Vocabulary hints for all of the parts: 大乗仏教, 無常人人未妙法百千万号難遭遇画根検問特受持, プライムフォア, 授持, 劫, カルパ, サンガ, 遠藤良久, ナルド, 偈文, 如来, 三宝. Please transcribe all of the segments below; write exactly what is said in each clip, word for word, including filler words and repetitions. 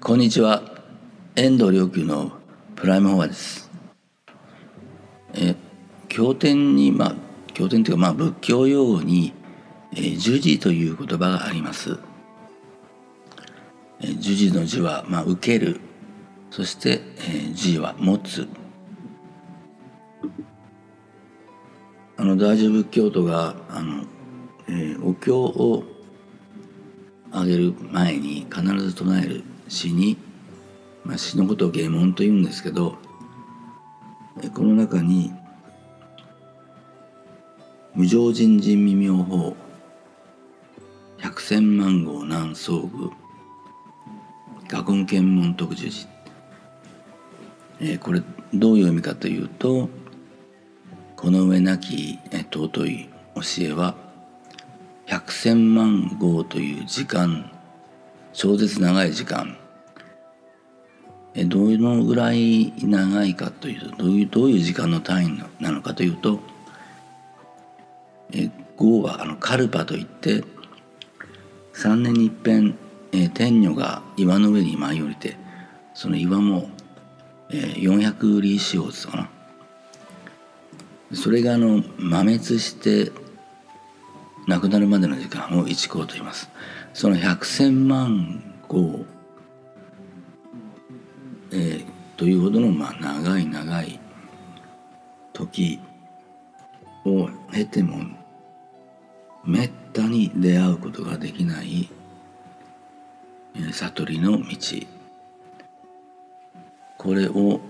こんにちは、遠藤良久のプライムフォアです。え経典にまあ経典というかまあ仏教用語に、えー、授持という言葉があります。えー、授持の授は、まあ、受ける、そして、えー、持は持つ。あの大乗仏教徒があの、えー、お経をあげる前に必ず唱える詩に、まあ、詩のことを偈文と言うんですけど、この中に無常人人未妙法百千万号難遭遇画根検問特受持、えー、これどういう意味かというと、この上なき、えー、尊い教えは百千万号という時間、超絶長い時間、えどのぐらい長いかというと、どういうどういう時間の単位なのかというと、え号はあのカルパといって、さんねんに一遍、え天女が岩の上に舞い降りて、その岩も、えよんひゃく里四方ですかな、それがあの摩滅して亡くなるまでの時間を一劫と言います。その百千万劫、えー、というほどの、まあ、長い長い時を経てもめったに出会うことができない、えー、悟りの道、これを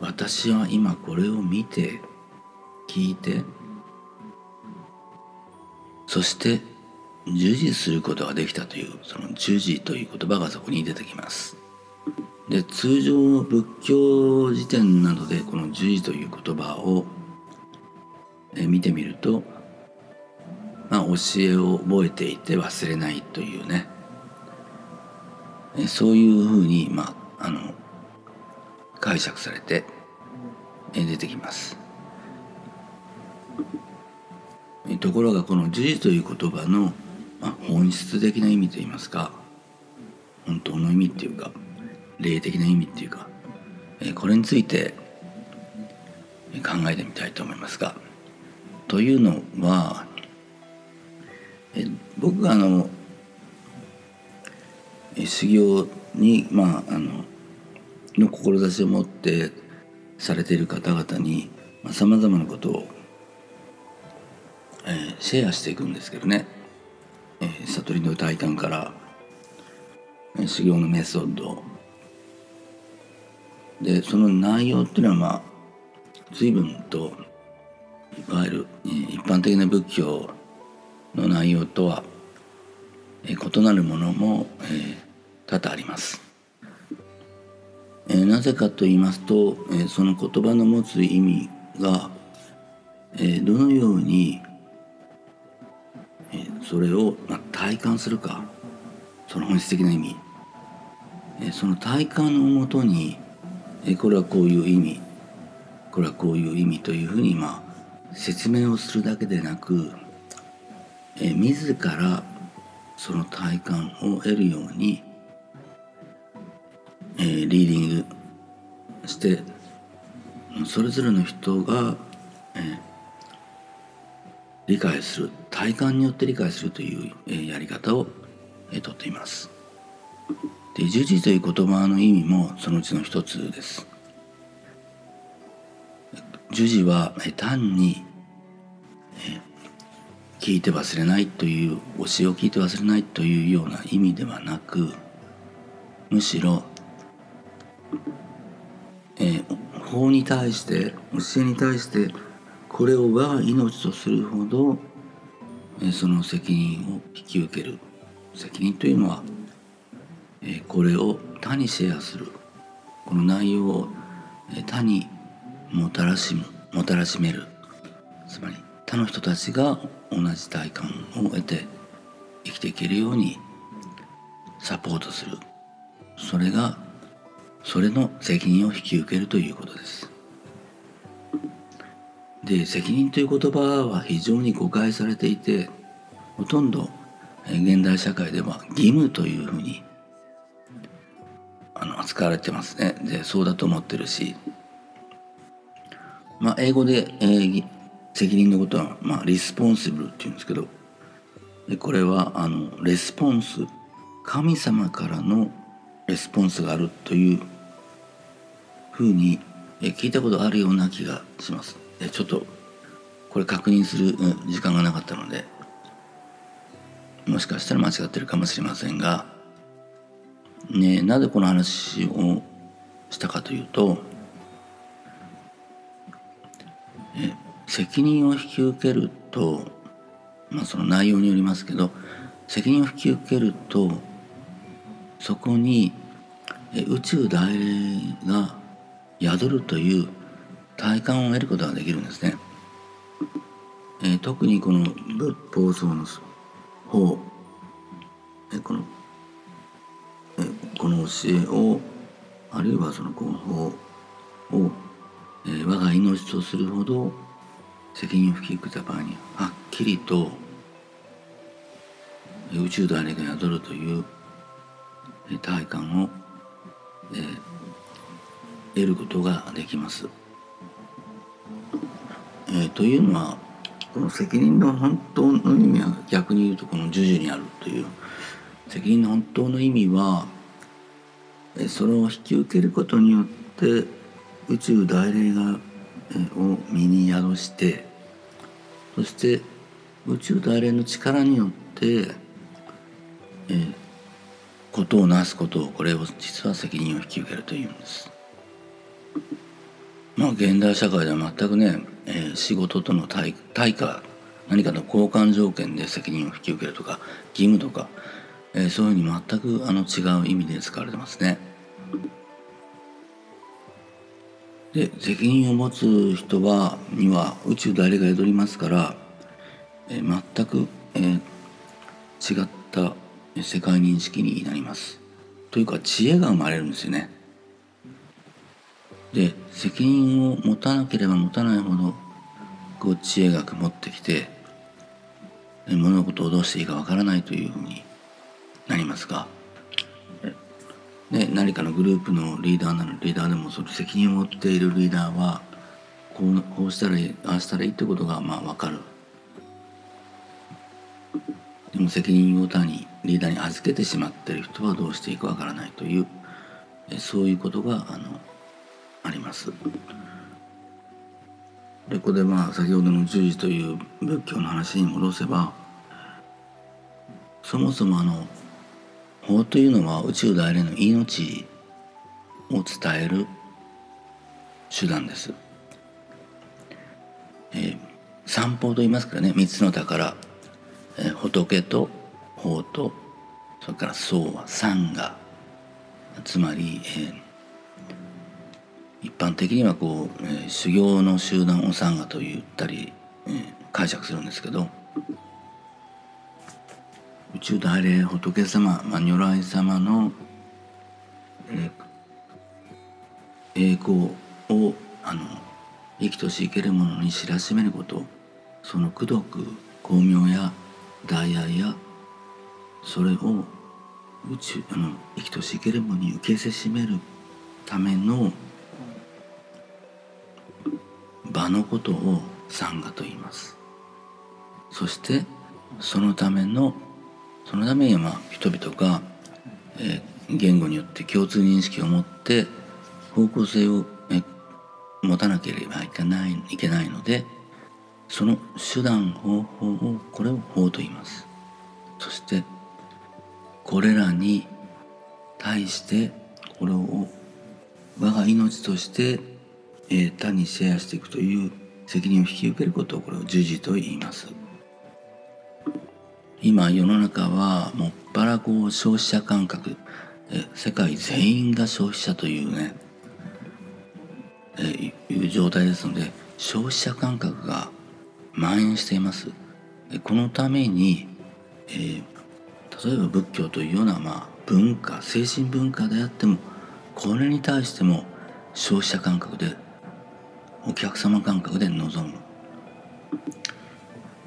私は今これを見て聞いて、そして授持することができたという、その授持という言葉がそこに出てきます。で、通常仏教辞典などでこの授持という言葉を見てみると、まあ、教えを覚えていて忘れないというね、そういうふうに、まあ、あの解釈されて出てきます。ところがこの授持という言葉の本質的な意味といいますか、本当の意味っていうか、霊的な意味っていうか、これについて考えてみたいと思いますが、というのは僕があの修行に、まあ、あのの志を持ってされている方々にさまざまなことをシェアしていくんですけどね、悟りの体感から修行のメソッドで、その内容っていうのは、まあ、随分といわゆる一般的な仏教の内容とは異なるものも多々あります。なぜかと言いますと、その言葉の持つ意味がどのようにそれを体感するか、その本質的な意味、その体感のもとに、これはこういう意味、これはこういう意味というふうに、まあ、説明をするだけでなく、自らその体感を得るようにリーディングして、それぞれの人が理解する、体感によって理解するというやり方をとっています。で、授持という言葉の意味もそのうちの一つです。授持は単に聞いて忘れないという、教えを聞いて忘れないというような意味ではなく、むしろ法に対して、教えに対して、これを我が命とするほどその責任を引き受ける。責任というのは、これを他にシェアする、この内容を他にもたらしむ、もたらしめる、つまり他の人たちが同じ体感を得て生きていけるようにサポートする、それがそれの責任を引き受けるということです。で、責任という言葉は非常に誤解されていて、ほとんど現代社会では義務というふうにあの扱われてますね。で、そうだと思ってるし、まあ、英語で、えー、責任のことは、まあ、リスポンシブルっていうんですけど、でこれはあのレスポンス、神様からのレスポンスがあるというふうに聞いたことあるような気がします。でちょっとこれ確認する時間がなかったので、もしかしたら間違ってるかもしれませんが、ね、なぜこの話をしたかというと、え責任を引き受けると、まあ、その内容によりますけど、責任を引き受けるとそこにえ宇宙大霊が宿るという体感を得ることができるんですね。えー、特にこの仏法僧の方、えー、この、えー、この教えを、あるいはその根法を、えー、我が命とするほど責任を引き受けた場合にはっきりと、えー、宇宙大霊が宿るという、えー、体感を、えー、得ることができます。えー、というのは、この責任の本当の意味は、逆に言うとこの授受にあるという、責任の本当の意味は、それを引き受けることによって宇宙大霊がを身に宿して、そして宇宙大霊の力によってことをなすことを、これを実は責任を引き受けるというんです。まあ、現代社会では全くね、えー、仕事との 対, 対価、何かの交換条件で責任を引き受けるとか義務とか、えー、そういうふうに全くあの違う意味で使われてますね。で、責任を持つ人はには宇宙大霊が宿りますから、えー、全く、えー、違った世界認識になります。というか知恵が生まれるんですよね。で、責任を持たなければ持たないほどこう知恵が曇ってきて、物事をどうしていいかわからないというふうになりますが、で何かのグループのリーダーなのリーダーでも、その責任を持っているリーダーはこう、こうしたらいい、ああしたらいいということがまあわかる。でも責任を他にリーダーに預けてしまっている人はどうしていいかわからないという、そういうことがあのあります。で、ここでまあ先ほどの十字という仏教の話に戻せば、そもそもあの法というのは宇宙大霊の命を伝える手段です。えー、三宝と言いますからね、三つの宝、えー、仏と法とそれから僧はサンガ、つまり、えー一般的にはこう、えー、修行の集団をサンガと言ったり、えー、解釈するんですけど、宇宙大霊仏様、まあ、如来様の、えー、栄光をあの生きとし生けるものに知らしめること、その功徳光明や大愛や、それを宇宙あの生きとし生けるものに受けせしめるための場のことをサンガと言います。そしてそのためのそのためには、まあ、人々が、えー、言語によって共通認識を持って方向性を、えー、持たなければいけない、いけないので、その手段方法を、これを法と言います。そしてこれらに対してこれを我が命としてえー、他にシェアしていくという責任を引き受けることを、これを授受と言います。今世の中はもっぱらこう消費者感覚、え世界全員が消費者というね、えいう状態ですので、消費者感覚が蔓延しています。このために、えー、例えば仏教というような、まあ、文化、精神文化であっても、これに対しても消費者感覚でお客様感覚で臨む、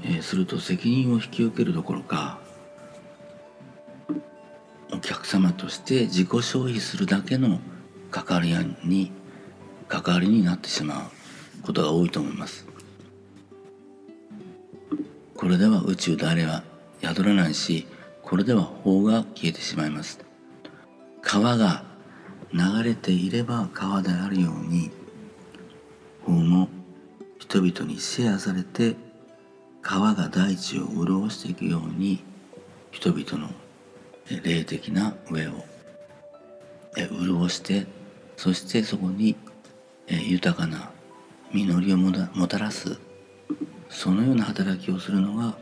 えー、すると責任を引き受けるどころか、様として自己消費するだけの関わりに関わりになってしまうことが多いと思います。これでは宇宙誰は宿らないし、これでは法が消えてしまいます。川が流れていれば川であるように、法も人々にシェアされて川が大地を潤していくように、人々の霊的な上を潤して、そしてそこに豊かな実りをもたらす、そのような働きをするのが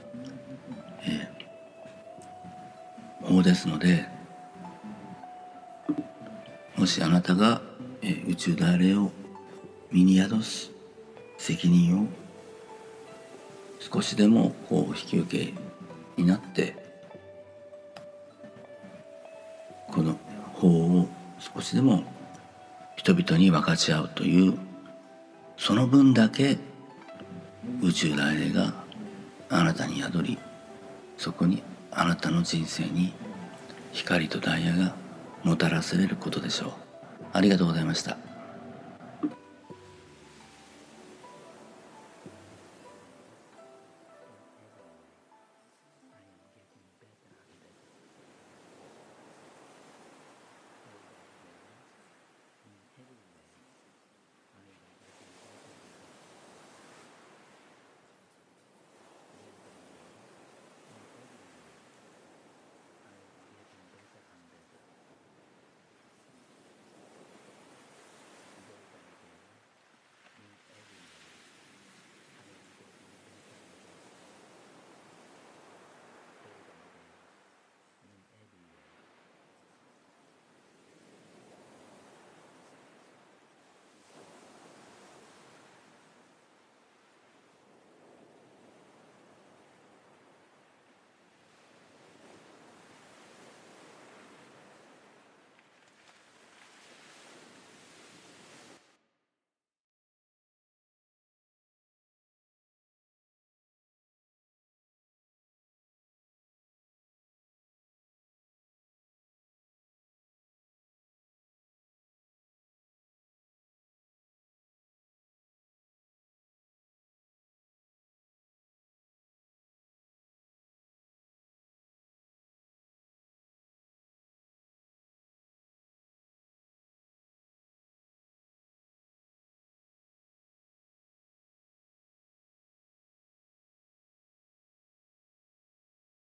法ですので、もしあなたが宇宙大霊を身に宿す責任を少しでもこう引き受けになって、この法を少しでも人々に分かち合うという、その分だけ宇宙大霊があなたに宿り、そこにあなたの人生に光とダイヤがもたらされることでしょう。ありがとうございました。